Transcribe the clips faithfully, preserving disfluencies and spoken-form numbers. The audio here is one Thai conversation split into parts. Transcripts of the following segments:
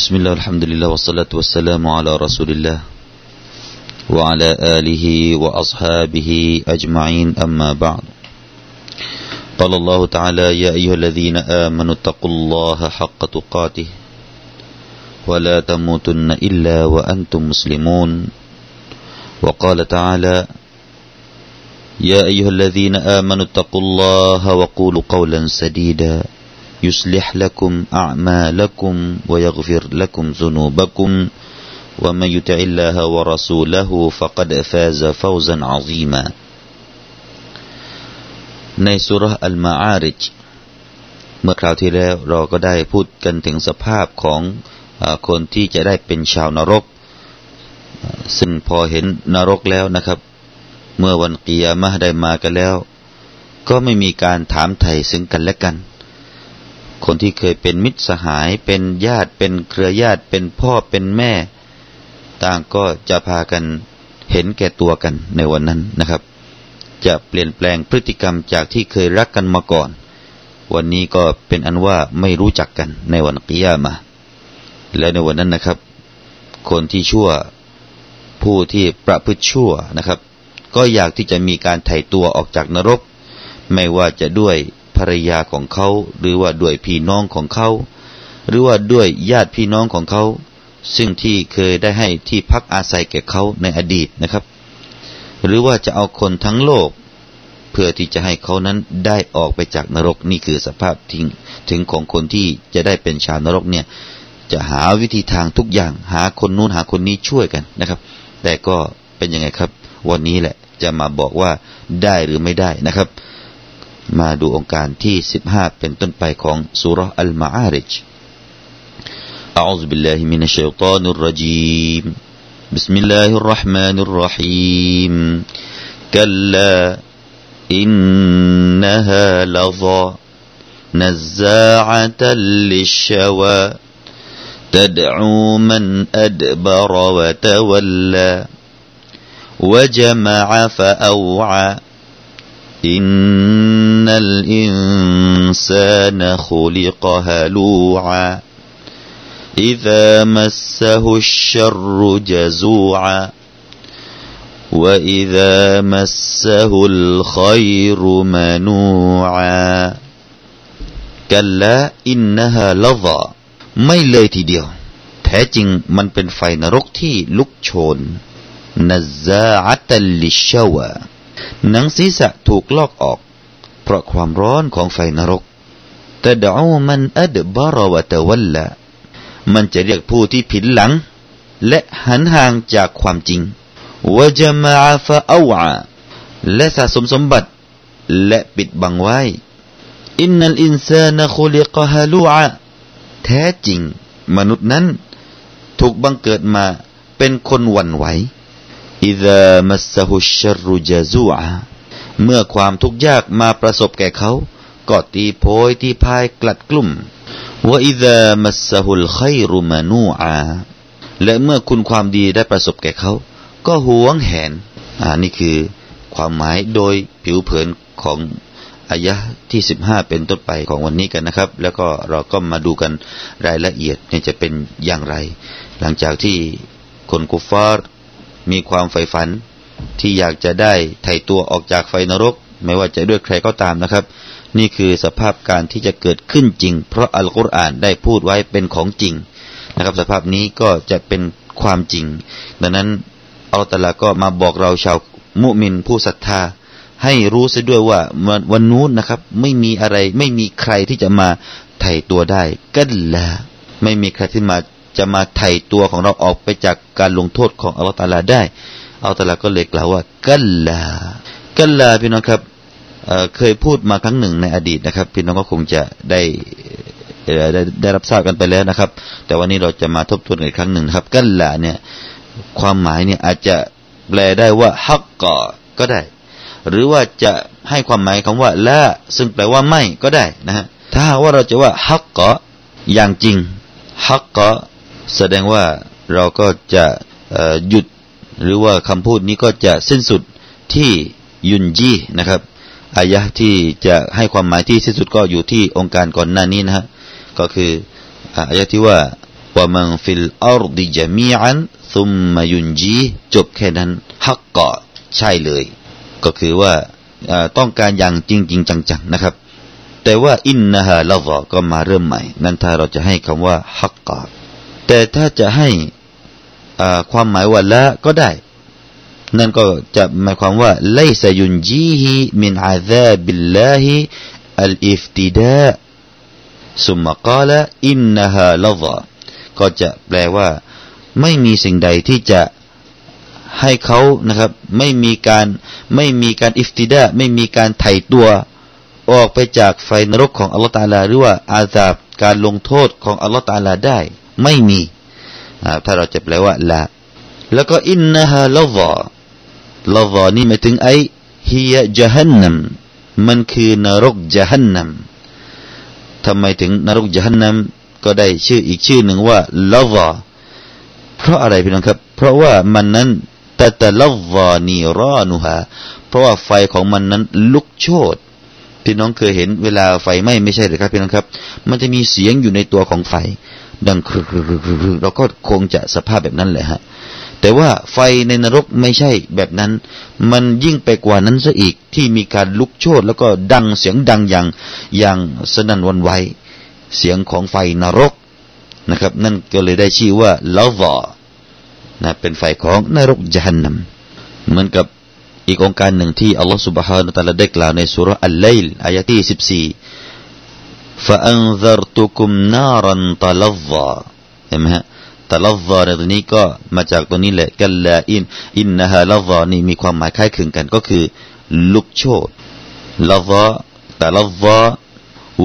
بسم الله الحمد لله والصلاة والسلام على رسول الله وعلى آله وأصحابه أجمعين أما بعد قال الله تعالى يا أيها الذين آمنوا اتقوا الله حق تقاته ولا تموتن إلا وأنتم مسلمون وقال تعالى يا أيها الذين آمنوا اتقوا الله وقولوا قولا سديدا يصلح لكم أعمالكم ويغفر لكم ذنوبكم ومن يطع الله ورسوله فقد فاز فوزا عظيما ในซูเราะห์อัลมาอาริจเมื่อคราวที่แล้วเราก็ได้พูดกันถึงสภาพของคนที่จะได้เป็นชาวนรกซึ่งพอเห็นนรกแล้วนะครับเมื่อวันกิยามะฮ์ได้มากันแล้วก็ไม่มีการถามไถ่ซึ่งกันและกันคนที่เคยเป็นมิตรสหายเป็นญาติเป็นเครือญาติเป็นพ่อเป็นแม่ต่างก็จะพากันเห็นแก่ตัวกันในวันนั้นนะครับจะเปลี่ยนแปลงพฤติกรรมจากที่เคยรักกันมาก่อนวันนี้ก็เป็นอันว่าไม่รู้จักกันในวันกิยามะฮ์และในวันนั้นนะครับคนที่ชั่วผู้ที่ประพฤติชั่วนะครับก็อยากที่จะมีการไถ่ตัวออกจากนรกไม่ว่าจะด้วยภรรยาของเขาหรือว่าด้วยพี่น้องของเขาหรือว่าด้วยญาติพี่น้องของเขาซึ่งที่เคยได้ให้ที่พักอาศัยแก่เขาในอดีตนะครับหรือว่าจะเอาคนทั้งโลกเพื่อที่จะให้เขานั้นได้ออกไปจากนรกนี่คือสภาพทิ้งถึงของคนที่จะได้เป็นชาวนรกเนี่ยจะหาวิธีทางทุกอย่างหาคนนู้นหาคนนี้ช่วยกันนะครับแต่ก็เป็นยังไงครับวันนี้แหละจะมาบอกว่าได้หรือไม่ได้นะครับมาดูองค์การที่สิบห้าเป็นต้นไปของซูเราะห์อัลมาอาริจอะอูซุบิลลาฮิมินัชชัยฏอนิรเราะญีมบิสมิลลาฮิรเราะห์มานิรเราะฮีมกัลลาอินนะฮาละฎอนัซซาอะตัลลิชชาวาتدعو من أدبر وتولى وجمع فأوعى إن الإنسان خلق هلوعا إذا مسه الشر جزوعا وإذا مسه الخير منوعا كلا إنها لظىไม่เลยทีเดียวแท้จริงมันเป็นไฟนรกที่ลุกโชนนัซซาอะตัลลิชชาวาหนังศีรษะถูกลอกออกเพราะความร้อนของไฟนรกตะดออูมันอัดบะรอวะตะวัลลามันจะเรียกผู้ที่ผินหลังและหันห่างจากความจริงวะจะมะอะฟะอวะและสะสมสมบัติและปิดบังไว้อินนัลอินซานคุลิกะฮะลูอะแท้จริงมนุษย์นั้นถูกบังเกิดมาเป็นคนหวั่นไหวอิซามัสซะฮุชชัรรุจาซูอะเมื่อความทุกข์ยากมาประสบแก่เขาก็ตีโพยตีพายกลัดกลุ่มวะอิซามัสซะฮุลค็อยรุมานูอะและเมื่อคุณความดีได้ประสบแก่เขาก็หวงแหนอ่านี่คือความหมายโดยผิวเผินของอายะห์ที่สิบห้าเป็นต้นไปของวันนี้กันนะครับแล้วก็เราก็มาดูกันรายละเอียดเนี่ยจะเป็นอย่างไรหลังจากที่คนกุฟาร์มีความใฝ่ฝันที่อยากจะได้ไถ่ตัวออกจากไฟนรกไม่ว่าจะด้วยใครก็ตามนะครับนี่คือสภาพการที่จะเกิดขึ้นจริงเพราะอัลกุรอานได้พูดไว้เป็นของจริงนะครับสภาพนี้ก็จะเป็นความจริงดังนั้นอัลลอฮฺตะอาลาก็มาบอกเราชาวมุมินผู้ศรัทธาให้รู้ซะด้วยว่าวันนู้นนะครับไม่มีอะไรไม่มีใครที่จะมาไถ่ตัวได้กัลลาไม่มีใครที่มาจะมาไถ่ตัวของเราออกไปจากการลงโทษของอัลเลาะห์ตะอาลาได้อัลเลาะห์ตะอาลาก็เลยกล่าวว่ากัลลากัลลาพี่น้องครับเอ่อเคยพูดมาครั้งหนึ่งในอดีตนะครับพี่น้องก็คงจะได้ได้ได้รับทราบกันไปแล้วนะครับแต่วันนี้เราจะมาทบทวนอีกครั้งหนึ่งนะครับกัลลาเนี่ยความหมายเนี่ยอาจจะแปลได้ว่าฮักกอก็ได้หรือว่าจะให้ความหมายคำว่าละซึ่งแปลว่าไม่ก็ได้นะฮะถ้าหากว่าเราจะว่าฮักกะอย่างจริงฮักกะแสดงว่าเราก็จะหยุดหรือว่าคำพูดนี้ก็จะสิ้นสุดที่ยุนจีนะครับอายะห์ที่จะให้ความหมายที่สิ้นสุดก็อยู่ที่องค์การก่อนหน้านี้นะฮะก็คืออายะห์ที่ว่า ว่ามังฟิลอัรดิจามีอันซุมมายุนจีจบแค่นั้นฮักเกาะใช่เลยก็คือว่าต้องการอย่างจริงจริงจังๆนะครับแต่ว่าอินนะฮะละวะก็มาเริ่มใหม่นั้นถ้าเราจะให้คำว่าฮักกะแต่ถ้าจะให้ความหมายว่าละก็ได้นั่นก็จะหมายความว่าไลซะยุนจีฮิมินอาซาบิลลาฮิอัลอิฟติดาซุมมะกาลอินนะฮะละวะก็จะแปลว่าไม่มีสิ่งใดที่จะให้เขานะครับไม่มีการไม่มีการอิฟติดาไม่มีการไถ่ตัวออกไปจากไฟนรกของอัลลอฮฺตะอาลาหรือว่าอาซาบการลงโทษของอัลลอฮฺตะอาลาได้ไม่มีถ้าเราจะแปลว่าละแล้วก็อินนะฮะละวะละวะนี่หมายถึงไอฮิยะญะฮันนัมมันคือนรกญะฮันนัมทำไมถึงนรกญะฮันนัมก็ได้ชื่ออีกชื่อหนึ่งว่าละวะเพราะอะไรพี่น้องครับเพราะว่ามันนั้นตะตะละวะนีรานุฮาเพราะว่าไฟของมันนั้นลุกโชนพี่น้องเคยเห็นเวลาไฟไหม้ไม่ใช่หรือครับพี่น้องครับมันจะมีเสียงอยู่ในตัวของไฟดังครึกๆเราก็คงจะสภาพแบบนั้นแหละฮะแต่ว่าไฟในนรกไม่ใช่แบบนั้นมันยิ่งไปกว่านั้นซะอีกที่มีการลุกโชนแล้วก็ดังเสียงดังอย่างอย่างสนั่นหวั่นไหวเสียงของไฟนรกนะครับนั่นก็เลยได้ชื่อว่าลาวานะเป็นไฟของนรกญะฮันนัมเหมือนกับอีกองค์การหนึ่งที่อัลลอฮฺ سبحانه และ تعالى ได้กล่าวในสุเราะห์อัลไลลอายะห์ที่สิบสี่ فأنذرتكم نارا تلظى เห็นไหมฮะ تلظى ในตรงนี้ก็มาจากตรงนี้แหละกัลลาอินอินนะฮาลาวานี่มีความหมายคล้ายคลึงกันก็คือลุกโชนลาวาตะลาวา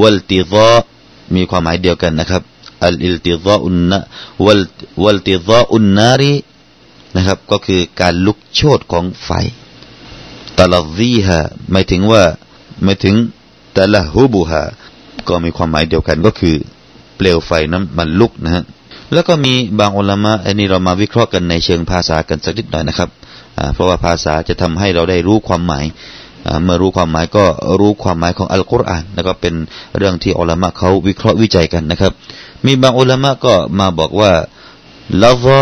วัลติฎอมีความหมายเดียวกันนะครับอัลอิลติฎออุนนะวัลวัลติฎออุนนารีนะครับก็คือการลุกโชนของไฟตะละซีฮะหมายถึงว่าหมายถึงตะละฮูบูฮะก็มีความหมายเดียวกันก็คือเปลวไฟนั้นมันลุกนะฮะแล้วก็มีบางอุลามะอันนี้เรามาวิเคราะห์กันในเชิงภาษากันสักนิดหน่อยนะครับเพราะว่าภาษาจะทำให้เราได้รู้ความหมายเมื่อรู้ความหมายก็รู้ความหมายของอัลกุรอานแล้วก็เป็นเรื่องที่อุลามะเขาวิเคราะห์วิจัยกันนะครับมีบางอุลามะก็มาบอกว่าลาวะ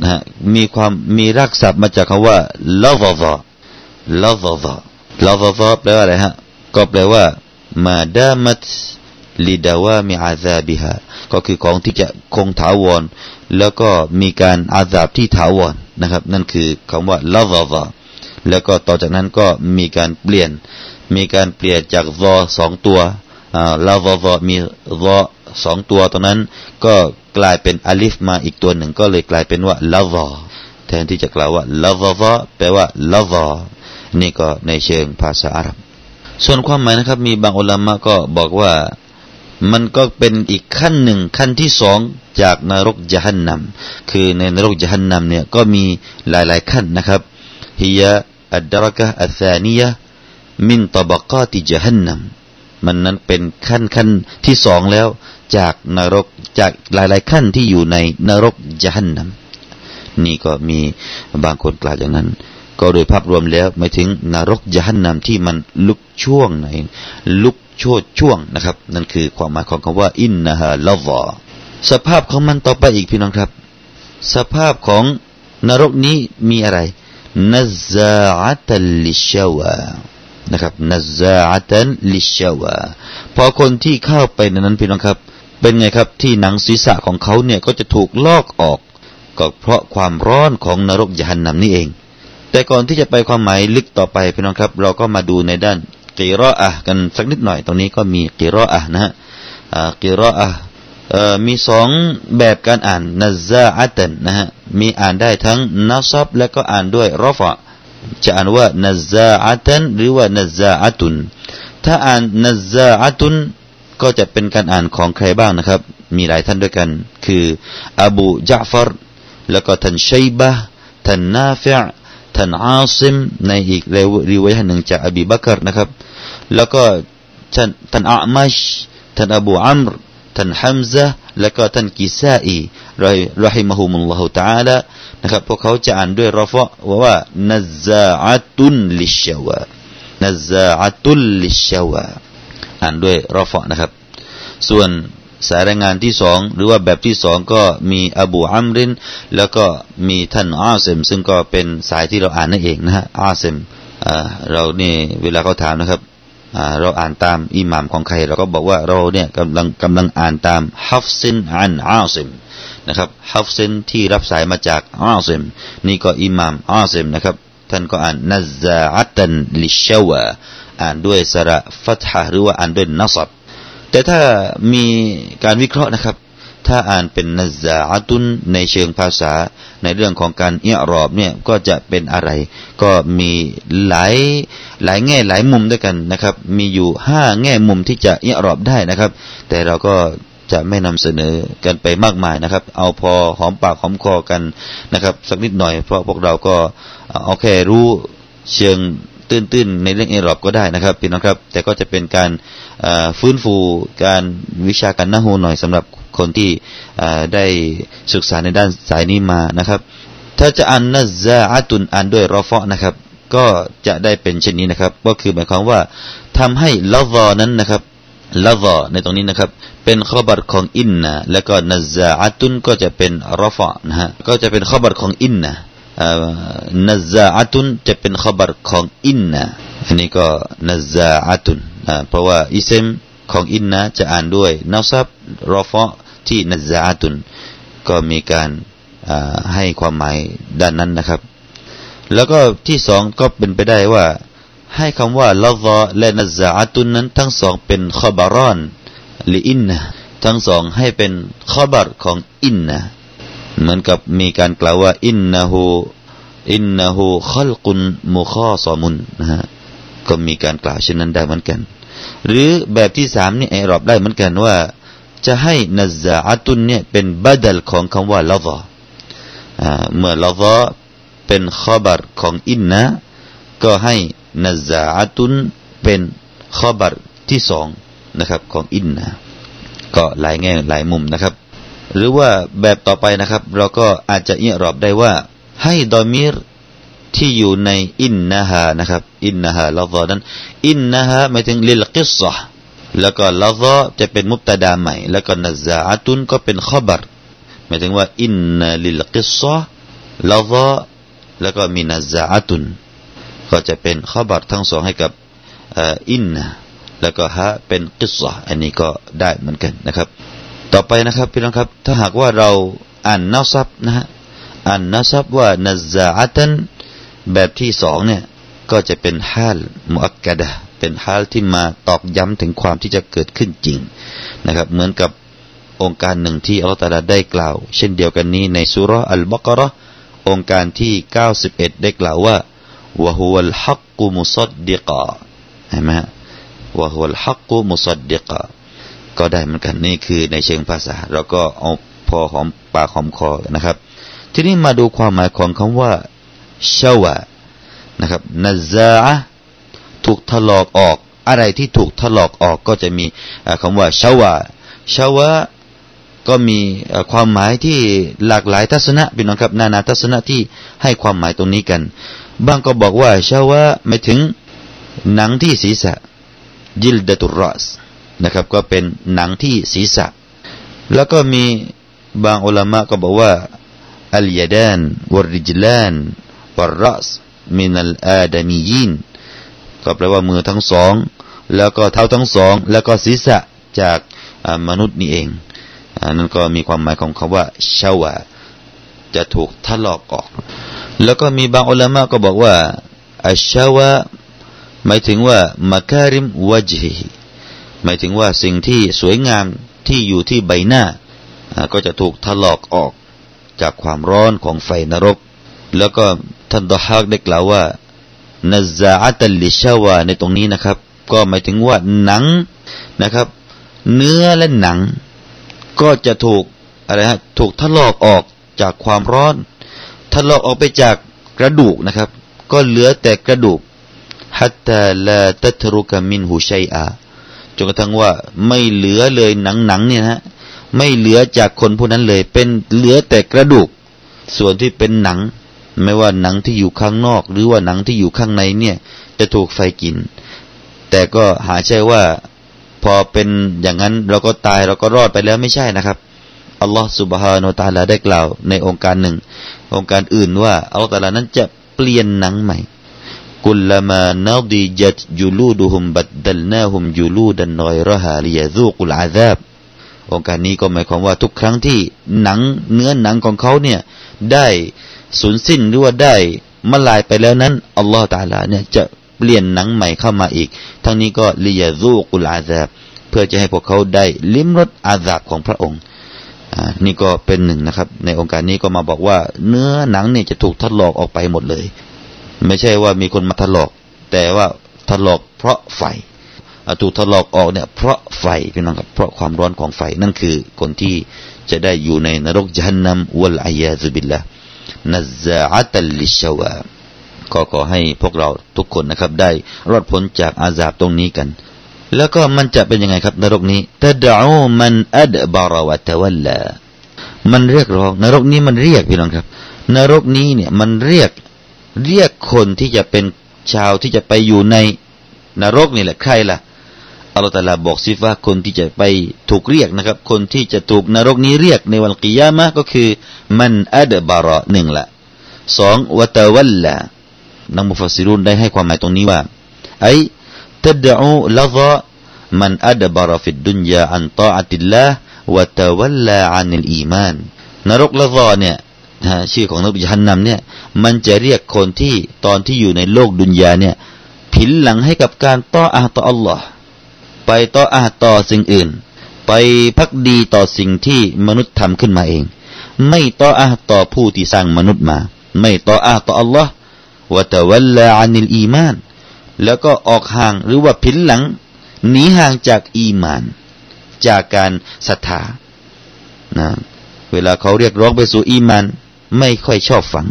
นะฮะมีความมีรากศัพท์มาจากคำว่าลาวะลาซาซาลาซาซาแปลว่าอะไรฮะก็แปลว่ามาดามัตลิดาวามิอาซาบิฮาก็คือของที่จะคงถาวรแล้วก็มีการอาซาบที่ถาวรนะครับนั่นคือคำว่าลาซาซาแล้วก็ต่อจากนั้นก็มีการเปลี่ยนมีการเปลี่ยนจากซอสองตัวอ่าลาซาซามีซอสองตัวตรงนั้นก็กลายเป็นอลิฟมาอีกตัวหนึ่งก็เลยกลายเป็นว่าลาซาแทนที่จะกล่าวว่าลาซาซาแปลว่าลาซานี่ก็ในเชิงภาษาอาหรับส่วนความหมายนะครับมีบางอุลามะก็บอกว่ามันก็เป็นอีกขั้นหนึ่งขั้นที่สองจากนรกญะฮันนัมคือในนรกญะฮันนัมเนี่ยก็มีหลายๆขั้นนะครับฮิยะอัดดะเราะกะฮ์อัสซานียะฮ์มินตะบะกาติญะฮันนัมมันนั้นเป็นขั้นขั้นที่สองแล้วจากนรกจากหลายๆขั้นที่อยู่ในนรกญะฮันนัมนี่ก็มีบางคนกล่าวอย่างนั้นก็โดยภาพรวมแล้วหมายถึงนรกญะฮันนัมที่มันลุกช่วงไหนลุกโชติช่วงนะครับนั่นคือความหมายของคำว่าอินนะฮะลาวะสภาพของมันต่อไปอีกพี่น้องครับสภาพของนรกนี้มีอะไรนัซซาอะตัลลิชาวะนะครับนัซซาอะตัลลิชาวะพอคนที่เข้าไปในนั้นพี่น้องครับเป็นไงครับที่หนังศีรษะของเขาเนี่ยก็จะถูกลอกออกก็เพราะความร้อนของนรกญะฮันนัมนี่เองแต่ก่อนที่จะไปความหมายลึกต่อไปพี่น้องครับเราก็มาดูในด้านกิรออะห์กันสักนิดหน่อยตรงนี้ก็มีกิรออะห์นะฮะกิรออะห์มีสองแบบการอ่านนัซซาอะตันนะฮะมีอ่านได้ทั้งนัซับและก็อ่านด้วยรอฟะจะอ่านว่านัซซาอะตันหรือว่านัซซาอะตุนถ้าอ่านนัซซาอะตุนก็จะเป็นการอ่านของใครบ้างนะครับมีหลายท่านด้วยกันคืออบูญะอ์ฟาร์แล้วก็ท่านชัยบะห์ท่านนาฟิอ์ท่านอาซิมในอีกรีวายะห์หนึ่งจากอบีบักรนะครับแล้วก็ท่านท่านอามัชท่านอบูอัมรท่านฮัมซะห์แล้วก็ท่านกิซาอีเราะฮิมะฮุมุลลอฮุตะอาลานะครับพวกเขาจะอ่านด้วยรอฟะว่านัซซาอะตุนลิชาวะนัซซาอะตุลลิชาวะอ่านด้วยรอฟะนะครับส่วน สายรายงานที่สองหรือว่าแบบที่สองก็มีอบูอัมรินแล้วก็มีท่านอาซิมซึ่งก็เป็นสายที่เราอ่านนั่นเองนะฮะอาซิมเราเนี่ยเวลาเขาถามนะครับเราอ่านตามอิหม่ามของใครเราก็บอกว่าเราเนี่ยกำลังกำลังอ่านตามฮัฟซินอันอาซิมนะครับฮัฟซินที่รับสายมาจากอาซิมนี่ก็อิหม่ามอาซิมนะครับท่านก็อ่านนัซซาอัตตันลิชาวะอ่านด้วยสระฟัตฮะหรือว่าอ่านด้วยนัศบแต่ถ้ามีการวิเคราะห์นะครับถ้าอ่านเป็นนัซซาอัตุนในเชิงภาษาในเรื่องของการอิอรอบเนี่ยก็จะเป็นอะไรก็มีหลายหลายแง่หลายมุมด้วยกันนะครับมีอยู่ห้าแง่มุมที่จะอิอรอบได้นะครับแต่เราก็จะไม่นำเสนอกันไปมากมายนะครับเอาพอหอมปากหอมคอกันนะครับสักนิดหน่อยเพราะพวกเราก็เอาแค่รู้เชิงตื้นๆในเรื่องอิอรอบก็ได้นะครับพี่น้องครับแต่ก็จะเป็นการฟื้นฟูการวิชาการนะฮูหน่อยสำหรับคนที่ได้ศึกษาในด้านสายนี้มานะครับถ้าจะอ่านนัซซาอะตุนอ่านด้วยรอฟะนะครับก็จะได้เป็นเช่นนี้นะครับก็คือหมายความว่าทำให้ละวอนั้นนะครับละวอในตรงนี้นะครับเป็นขบัรของอินนะแล้วก็นัซซาอะตุนก็จะเป็นรอฟะนะฮะก็จะเป็นขบัรของอินนะนัซซาอะตุนจะเป็นขบัรของอินนะอันนี้ก็นัซซาอะตุนเพราะว่าอิสมของอินนะจะอ่านด้วยนัซับรอฟะที่นัซซาอะตุนก็มีการให้ความหมายด้านนั้นนะครับแล้วก็ที่สองก็เป็นไปได้ว่าให้คำว่าละวะและนัซซาอะตุนนั้นทั้งสองเป็นขบารอนหรืออินนะทั้งสองให้เป็นขบารของอินนะเหมือนกับมีการกล่าวว่าอินนะฮูอินนะฮูขัลกุนมุคอซอมุนนะฮะก็มีการกล่าวเช่นนั้นได้เหมือนกันหรือแบบที่สามนี่ไอรอบได้เหมือนกันว่าจะให้นัซซาอะตุนเนี่ยเป็นบดัลของคำว่าละวะเมื่อละวะเป็นขบารของอินนะก็ให้นัซซาอะตุนเป็นขบารที่สองนะครับของอินนะก็หลายแง่หลายมุมนะครับหรือว่าแบบต่อไปนะครับเราก็อาจจะอิอรอบได้ว่าให้ดอมีรที่อยู่ในอินนะฮานะครับอินนะฮาละวะนั้นอินนะฮาหมายถึงลิลกิซซะห์แล้วก็ละวะจะเป็นมุบตะดาใหม่แล้วก็นัซซาอะตุนก็เป็นขบารหมายถึงว่าอินนะลิลกิซซะห์ละวะแล้วก็มีนัซซาอะตุนก็จะเป็นขบารทั้งสองให้กับอินนะแล้วก็ฮะเป็นกิซซะห์อันนี้ก็ได้เหมือนกันนะครับต่อไปนะครับพี่น้องครับถ้าหากว่าเราอ่านนัซับนะฮะอ่านนัซับว่านัซซาอะตันแบบที่สองเนี่ยก็จะเป็นฮาลมุอักกะดะห์เป็นฮาลที่มาตอกย้ำถึงความที่จะเกิดขึ้นจริงนะครับเหมือนกับองค์การหนึ่งที่อัลเลาะห์ตะอาลาได้กล่าวเช่นเดียวกันนี้ในซูเราะห์อัลบะเกาะองค์การที่เก้าสิบเอ็ดได้กล่าวว่าวะฮุวัลฮักกุมุซัดดิกะเห็นไหมฮะวะฮุวัลฮักกุมุซัดดิกะก็ได้เหมือนกันนี่คือในเชิงภาษาเราก็เอาพอหอมปากหอมคอนะครับทีนี้มาดูความหมายของคำว่าชาวะนะครับนัซซาอะห์ถูกถลอกออกอะไรที่ถูกถลอกออกก็จะมีคำว่าชาวะชาวะก็มีความหมายที่หลากหลายทัศนะพี่น้องครับนานาทัศนะที่ให้ความหมายตรงนี้กันบางก็บอกว่าชาวะหมายถึงหนังที่ศีรษะจิลดะตุรรอสนะครับก็เป็นหนังที่ศีรษะแล้วก็มีบางอุลามะก็บอกว่าอัลยะดานวัลริจลานวัลรอสมินัลอาดามียีนก็แปลว่ามือทั้งสองแล้วก็เท้าทั้งสองแล้วก็ศีรษะจากมนุษย์นี่เองอันนั้นก็มีความหมายของคำว่าชาวะจะถูกถลอกออกแล้วก็มีบางอุลามะก็บอกว่าอัชชาวะหมายถึงว่ามัการิมวะจฮิหมายถึงว่าสิ่งที่สวยงามที่อยู่ที่ใบหน้าก็จะถูกถลอกออกจากความร้อนของไฟนรกแล้วก็ท่านดะฮากได้กล่าวว่านัซซาอะตัลลิชาวะในตรงนี้นะครับก็หมายถึงว่าหนังนะครับเนื้อและหนังก็จะถูกอะไรฮะถูกถลอกออกจากความร้อนถลอกออกไปจากกระดูกนะครับก็เหลือแต่กระดูกฮัตตาลาตัทรุกะมินหุชัยอาจนกระทั่งว่าไม่เหลือเลยหนังหนังเนี่ยฮะไม่เหลือจากคนผู้นั้นเลยเป็นเหลือแต่กระดูกส่วนที่เป็นหนังไม่ว่าหนังที่อยู่ข้างนอกหรือว่าหนังที่อยู่ข้างในเนี่ยจะถูกไฟกินแต่ก็หาใช่ว่าพ พอเป็นอย่างนั้นเราก็ตายเราก็รอดไปแล้วไม่ใช่นะครับอัลลอฮฺซุบฮานะฮูวะตะอาลาได้กล่าวในองค์การหนึ่งองค์การอื่นว่าอัลลอฮฺตะอาลานั้นจะเปลี่ยนหนังใหม่กุลละมานาดีจัดยูลูดุฮุมบัดดัลนาฮุมยูลูดันนอยระฮาลิยะซูกุลอาซาบองค์การนี้ก็หมายความว่าทุกครั้งที่หนังเนื้อหนังของเขาเนี่ยได้สูญสิ้นหรือว่าได้มาลายไปแล้วนั้นอัลลอฮฺตะอาลาเนี่ยจะเปลี่ยนหนังใหม่เข้ามาอีกทั้งนี้ก็ลิยะซูกุลอาซาบเพื่อจะให้พวกเขาได้ลิ้มรสอาซาบของพระองค์นี่ก็เป็นหนึ่งนะครับในองค์การนี้ก็มาบอกว่าเนื้อหนังนี่จะถูกถลอกออกไปหมดเลยไม่ใช่ว่ามีคนมาถลอกแต่ว่าถลอกเพราะไฟถูกถลอกออกเนี่ยเพราะไฟพี่น้องครับเพราะความร้อนของไฟนั่นคือคนที่จะได้อยู่ในนรกญะฮันนัมวัลอะยาซุบิลลาห์นัซซาอะตัลลิชชาวาก็ขอให้พวกเราทุกคนนะครับได้รอดพ้นจากอาซาบตรงนี้กันแล้วก็มันจะเป็นยังไงครับนรกนี้ตะดอมันอัดบารวะตะวัลลามันเรียกร้องนรกนี้มันเรียกพี่น้องครับนรกนี้เนี่ยมันเรียกเรียกคนที่จะเป็นชาวที่จะไปอยู่ในนรกนี่แหละใครล่ะอัลลอฮฺตะอาลาบอกซิฟะห์คนที่จะไปถูกเรียกนะครับคนที่จะถูกนรกนี้เรียกในวันกิยามะห์ก็คือมันอัดบาระหนึ่งละสองวะตะวัลลานักมุฟัสซิรุนได้ให้ความหมายตรงนี้ว่าไอ้ตะดอลาซะมันอัดบาระฟิดดุนยาอันตออะติลลาฮ์วะตะวัลลาอันอิมานนรกละซะเนี่ยชื่อของนรกญะฮันนัมเนี่ยมันจะเรียกคนที่ตอนที่อยู่ในโลกดุนยาเนี่ยผินหลังให้กับการตออะห์ต่ออัลลอฮ์ไปตออะห์ต่อสิ่งอื่นไปภักดีต่อสิ่งที่มนุษย์ทำขึ้นมาเองไม่ตออะห์ต่อผู้ที่สร้างมนุษย์มาไม่ตออะห์ต่ออัลลอฮ์วะตะวัลลาอันอิมานแล้วก็ออกห่างหรือว่าผินหลังหนีห่างจากอีมานจากการศรัทธานะเวลาเขาเรียกร้องไปสู่อีมานไม่ค่อยชอบฟัง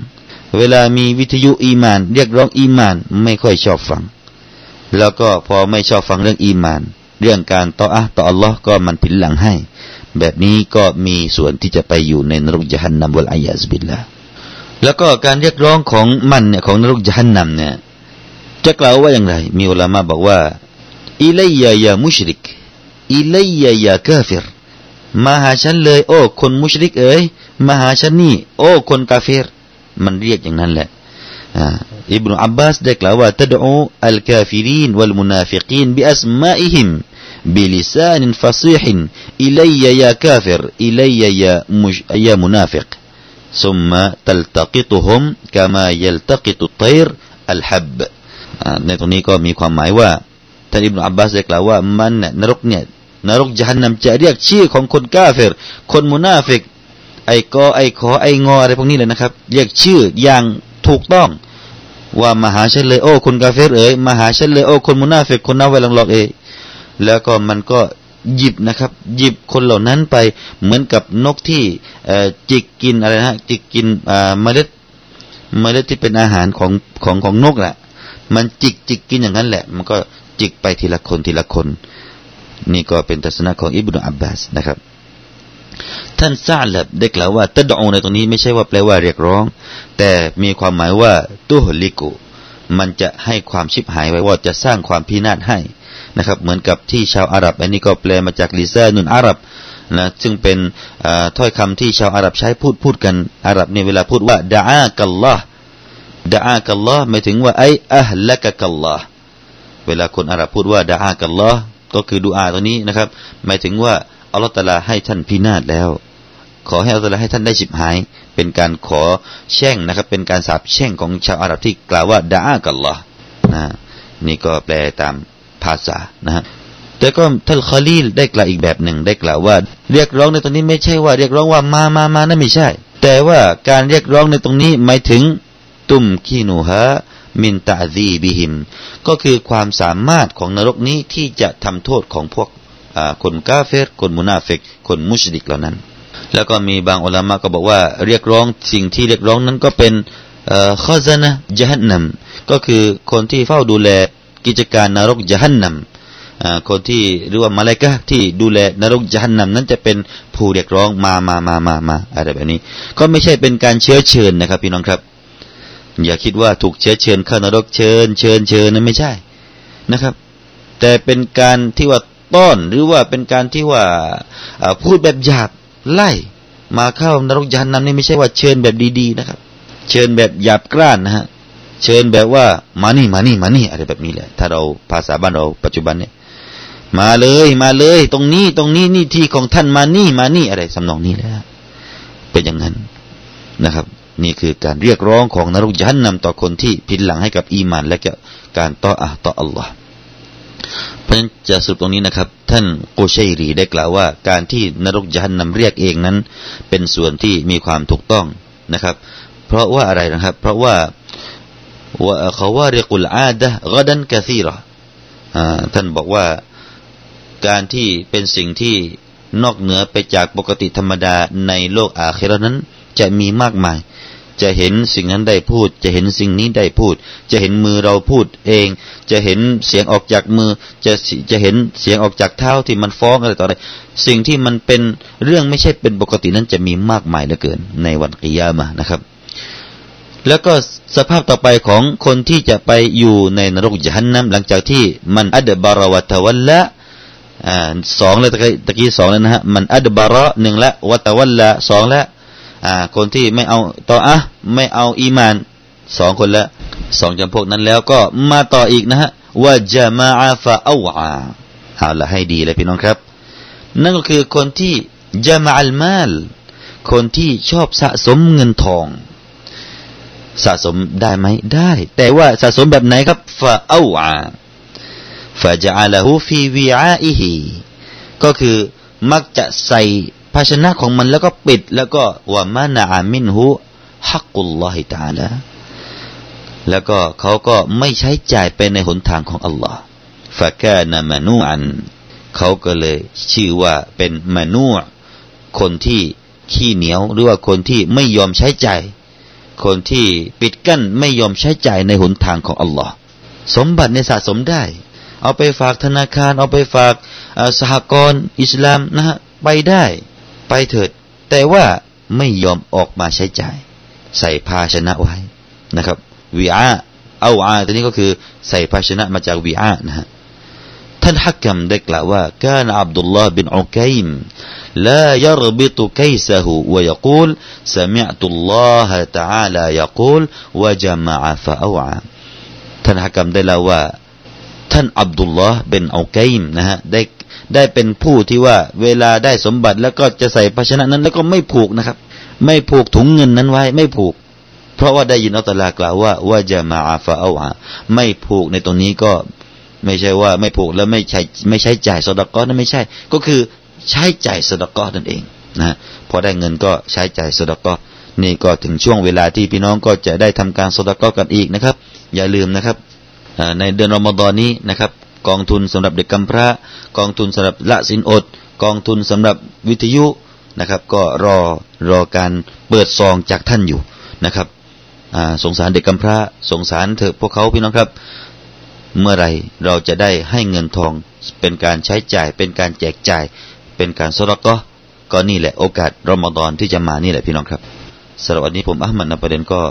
เวลามีวิทยุอีมานเรียกร้องอีมานไม่ค่อยชอบฟังแล้วก็พอไม่ชอบฟังเรื่องอีมานเรื่องการตออะห์ต่ออัลลอฮ์ก็มันผินหลังให้แบบนี้ก็มีส่วนที่จะไปอยู่ในนรกญะฮันนัมวัลอะยาซุบิลลาห์แล้วก็การเรียกร้องของมันเนี่ยของนรกญะฮันนัมเนี่ยจะกล่าวว่าอย่างไรมีอุลามะบอกว่าอิลัยยะยามุชริกอิลัยยะยากาฟิรมาหาฉันเลยโอ้คนมุชริกเอ๋ยมาหาฉันนี่โอ้คนกาเฟรมันเรียกอย่างนั้นแหละอิบนุอับบาสได้กล่าวว่าตะดออัลกาฟิรีนวัลมุนาฟิกีนบิอัสมาอิฮิมบิลิซานินฟะซีฮินอิลัยยะยากาฟิรอิลัยยะยามุชยามุนาฟิกซุมมะตัลตะกิตุฮุมกะมายัลตะกิตุฏฏอยรอัลฮับในตรงนี้ก็มีความหมายว่าท่านอิบนุอับบาสได้กล่าวว่ามันนรกเนี่ยนรกญะฮันนัมจะเรียกชื่อของคนกาเฟรคนมุนาฟิกไอ้กอไอ้ขอไอ้งออะไรพวกนี้เลยนะครับเรียกชื่ออย่างถูกต้องว่ามาหาฉันเลยโอ้คนกาเฟรเอ๋ยมาหาฉันเลยโอ้คนมุนาฟิกคนน่าไว้หลังหลอกเอ๋ยแล้วก็มันก็หยิบนะครับหยิบคนเหล่านั้นไปเหมือนกับนกที่จิกกินอะไรนะจิกกินเมล็ดเมล็ดที่เป็นอาหารของของของนกแหละมันจิกจิกกินอย่างนั้นแหละมันก็จิกไปทีละคนทีละคนนี่ก็เป็นทัศนะของอิบนุอับบาสนะครับท่านซะลับได้กล่าวว่าตะดอในตรงนี้ไม่ใช่ว่าแปลว่าเรียกร้องแต่มีความหมายว่าตุฮลิกุมันจะให้ความชิบหายไว้ว่าจะสร้างความพินาศให้นะครับเหมือนกับที่ชาวอาหรับอันนี้ก็แปลมาจากลิซานุนอาหรับนะซึ่งเป็นถ้อยคำที่ชาวอาหรับใช้พูดพูดกันอาหรับเนี่ยเวลาพูดว่าดะอากัลลอฮ์ดะอากัลลอฮ์หมายถึงว่าไอ้อะฮ์ละกะกัลลอฮ์เวลาคนอาหรับพูดว่าดะอากัลลอฮ์ก็คือดุอาตัวนี้นะครับหมายถึงว่าอัลลอฮฺตะอาลาให้ท่านพินาศแล้วขอให้อัลลอฮฺตะอาลาให้ท่านได้ฉิบหายเป็นการขอแช่งนะครับเป็นการสาปแช่งของชาวอาหรับที่กล่าวว่าดะอากัลลอฮ์นะนี่ก็แปลตามภาษานะฮะแต่ก็ท่านคอลีลได้กล่าวอีกแบบหนึ่งได้กล่าวว่าเรียกร้องในตรงนี้ไม่ใช่ว่าเรียกร้องว่ามามามานั่นไม่ใช่แต่ว่าการเรียกร้องในตรงนี้หมายถึงตุมคีนูฮะมินตะซีบิหิมก็คือความสามารถของนรกนี้ที่จะทำโทษของพวกคนกาเฟรคนมุนาฟิกคนมุชริกเหล่านั้นแล้วก็มีบางอุลามะก็บอกว่าเรียกร้องสิ่งที่เรียกร้องนั้นก็เป็นคอซานะญะฮันนัมก็คือคนที่เฝ้าดูแลกิจการนรกญะฮันนัมคนที่เรียกว่ามาลาอิกะฮ์ที่ดูแลนรกญะฮันนัมนั้นจะเป็นผู้เรียกร้องมามามามามาอะไรแบบนี้ก็ไม่ใช่เป็นการเชื้อเชิญนะครับพี่น้องครับอย่าคิดว่าถูกเชื้อเชิญเข้านรกเชิญเชิญเชิญนั้นไม่ใช่นะครับแต่เป็นการที่ว่า ต้อนหรือว่าเป็นการที่ว่าพูดแบบหยาบไล่มาเข้านรกยานนำนี่ไม่ใช่ว่าเชิญแบบดีๆนะครับเชิญแบบหยาบกร้านนะฮะเชิญแบบว่ามานี่มานี่มานี่อะไรแบบนี้แหละถ้าเราภาษาบ้านเราปัจจุบันเนี่ยมาเลยมาเลยตรงนี้ตรงนี้นี่ที่ของท่านมานี่มานี่อะไรสำนองนี้แหละเป็นอย่างนั้นนะครับนี่คือการเรียกร้องของนรกยานนำต่อคนที่ผินหลังให้กับอีหม่านและก็การตออะห์ต่ออัลลอฮ์เพราะฉะนั้นจะสรุปตรงนี้นะครับท่านกุชัยรีได้กล่าวว่าการที่นรกยะฮันนัมเรียกเองนั้นเป็นส่วนที่มีความถูกต้องนะครับเพราะว่าอะไรนะครับเพราะว่าว่าขวาริกุลอาดะห์กะดันกะซีเราะห์อ่าท่านบอกว่าการที่เป็นสิ่งที่นอกเหนือไปจากปกติธรรมดาในโลกอาคิเราะห์นั้นจะมีมากมายจะเห็นสิ่งนั้นได้พูดจะเห็นสิ่งนี้ได้พูดจะเห็นมือเราพูดเองจะเห็นเสียงออกจากมือจะจะเห็นเสียงออกจากเท้าที่มันฟ้องอะไรต่ออะไรสิ่งที่มันเป็นเรื่องไม่ใช่เป็นปกตินั้นจะมีมากมายเหลือเกินในวันกิยามะห์นะครับแล้วก็สภาพต่อไปของคนที่จะไปอยู่ในนรกยะฮันนัมหลังจากที่มันอัดบารวะตะวัลละอ่าสองเลยตะกี้สองแล้วนะฮะมันอัดบาระหนึ่งละวะตะวัลละสองละคนที่ไม่เอาตออะห์ไม่เอาอีมานสองคนละสองจำพวกนั้นแล้วก็มาต่ออีกนะฮะว่าจะมาอาฟะเอาอาเอาละให้ดีเลยพี่น้องครับนั่นก็คือคนที่จะมาอัลมาลคนที่ชอบสะสมเงินทองสะสมได้ไหมได้แต่ว่าสะสมแบบไหนครับฟะเอาอาฟะจะอาละฮูฟีวีอาอิฮีก็คือมักจะใส่ภาชนะของมันแล้วก็ปิดแล้วก็วะมานะอามินฮูฮักกุลลอฮิตะอาลาแล้วก็เขาก็ไม่ใช้จ่ายไปในหนทางของอัลลอฮ์ฟะกานะมะนูอันเขาก็เลยชื่อว่าเป็นมะนูอ์คนที่ขี้เหนียวหรือว่าคนที่ไม่ยอมใช้จ่ายคนที่ปิดกั้นไม่ยอมใช้จ่ายในหนทางของอัลลอฮ์สมบัติในสะสมได้เอาไปฝากธนาคารเอาไปฝากสหกรณ์อิสลามนะฮะไปได้ไปเถิดแต่ว่าไม่ยอมออกมาใช้จ่ายใส่ภาชนะไว้นะครับวิอาเอาอาตัวนี้ก็คือใส่ภาชนะมาจากวิอานะฮะท่านฮักกัมได้กล่าวว่ากานอับดุลลอฮ์บินอุกัยมลายรบิตุไคซะฮูวะยะกูลซะมิอะตุลลอฮะตะอาลายะกูลวะจะมะอะฟะเอาอาท่านฮักกัมได้เล่าว่าท่านอับดุลลอฮ์บินอุกัยมนะฮะได้ได้เป็นผู้ที่ว่าเวลาได้สมบัติแล้วก็จะใส่ภาชนะนั้นแล้วก็ไม่ผูกนะครับไม่ผูกถุงเงินนั้นไว้ไม่ผูกเพราะว่าได้ยินอัลลอฮ์ตะอาลากล่าวว่าวะจะมาอาฟะเอาอาไม่ผูกในตรงนี้ก็ไม่ใช่ว่าไม่ผูกแล้วไม่ใช้ไม่ใช้จ่ายซอดะกอฮ์นั่นไม่ใช่ก็คือใช้จ่ายซอดะกอฮ์นั่นเองนะพอได้เงินก็ใช้จ่ายซอดะกอฮ์นี่ก็ถึงช่วงเวลาที่พี่น้องก็จะได้ทำการซอดะกอฮ์กันอีกนะครับอย่าลืมนะครับในเดือนรอมฎอนนี้นะครับกองทุนสำหรับเด็กกำพร้ากองทุนสำหรับละสินอดกองทุนสำหรับวิทยุนะครับก็รอรอการเปิดซองจากท่านอยู่นะครับสงสารเด็กกำพร้าสงสารเถอะพวกเขาพี่น้องครับเมื่อไรเราจะได้ให้เงินทองเป็นการใช้จ่ายเป็นการแจกจ่ายเป็นการซอดะกอฮ์ก็นี่แหละโอกาสรอมฎอนที่จะมานี่แหละพี่น้องครับสำหรับวันนี้ผมอะห์มัดนำประเด็นก็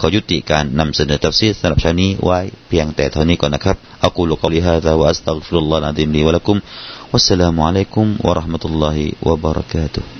ขอยุติการนำเสนอตัฟซีรสำหรับเช้านี้ไว้เพียงแต่เท่านี้ก่อนนะครับอะกูลุกอลิฮาซาวะอัสตัฆฟิรุลลอฮะอะซีมลีวะละกุมวัสสลามุอะลัยกุมวะเราะห์มะตุลลอฮิวะบะเราะกาตุฮ์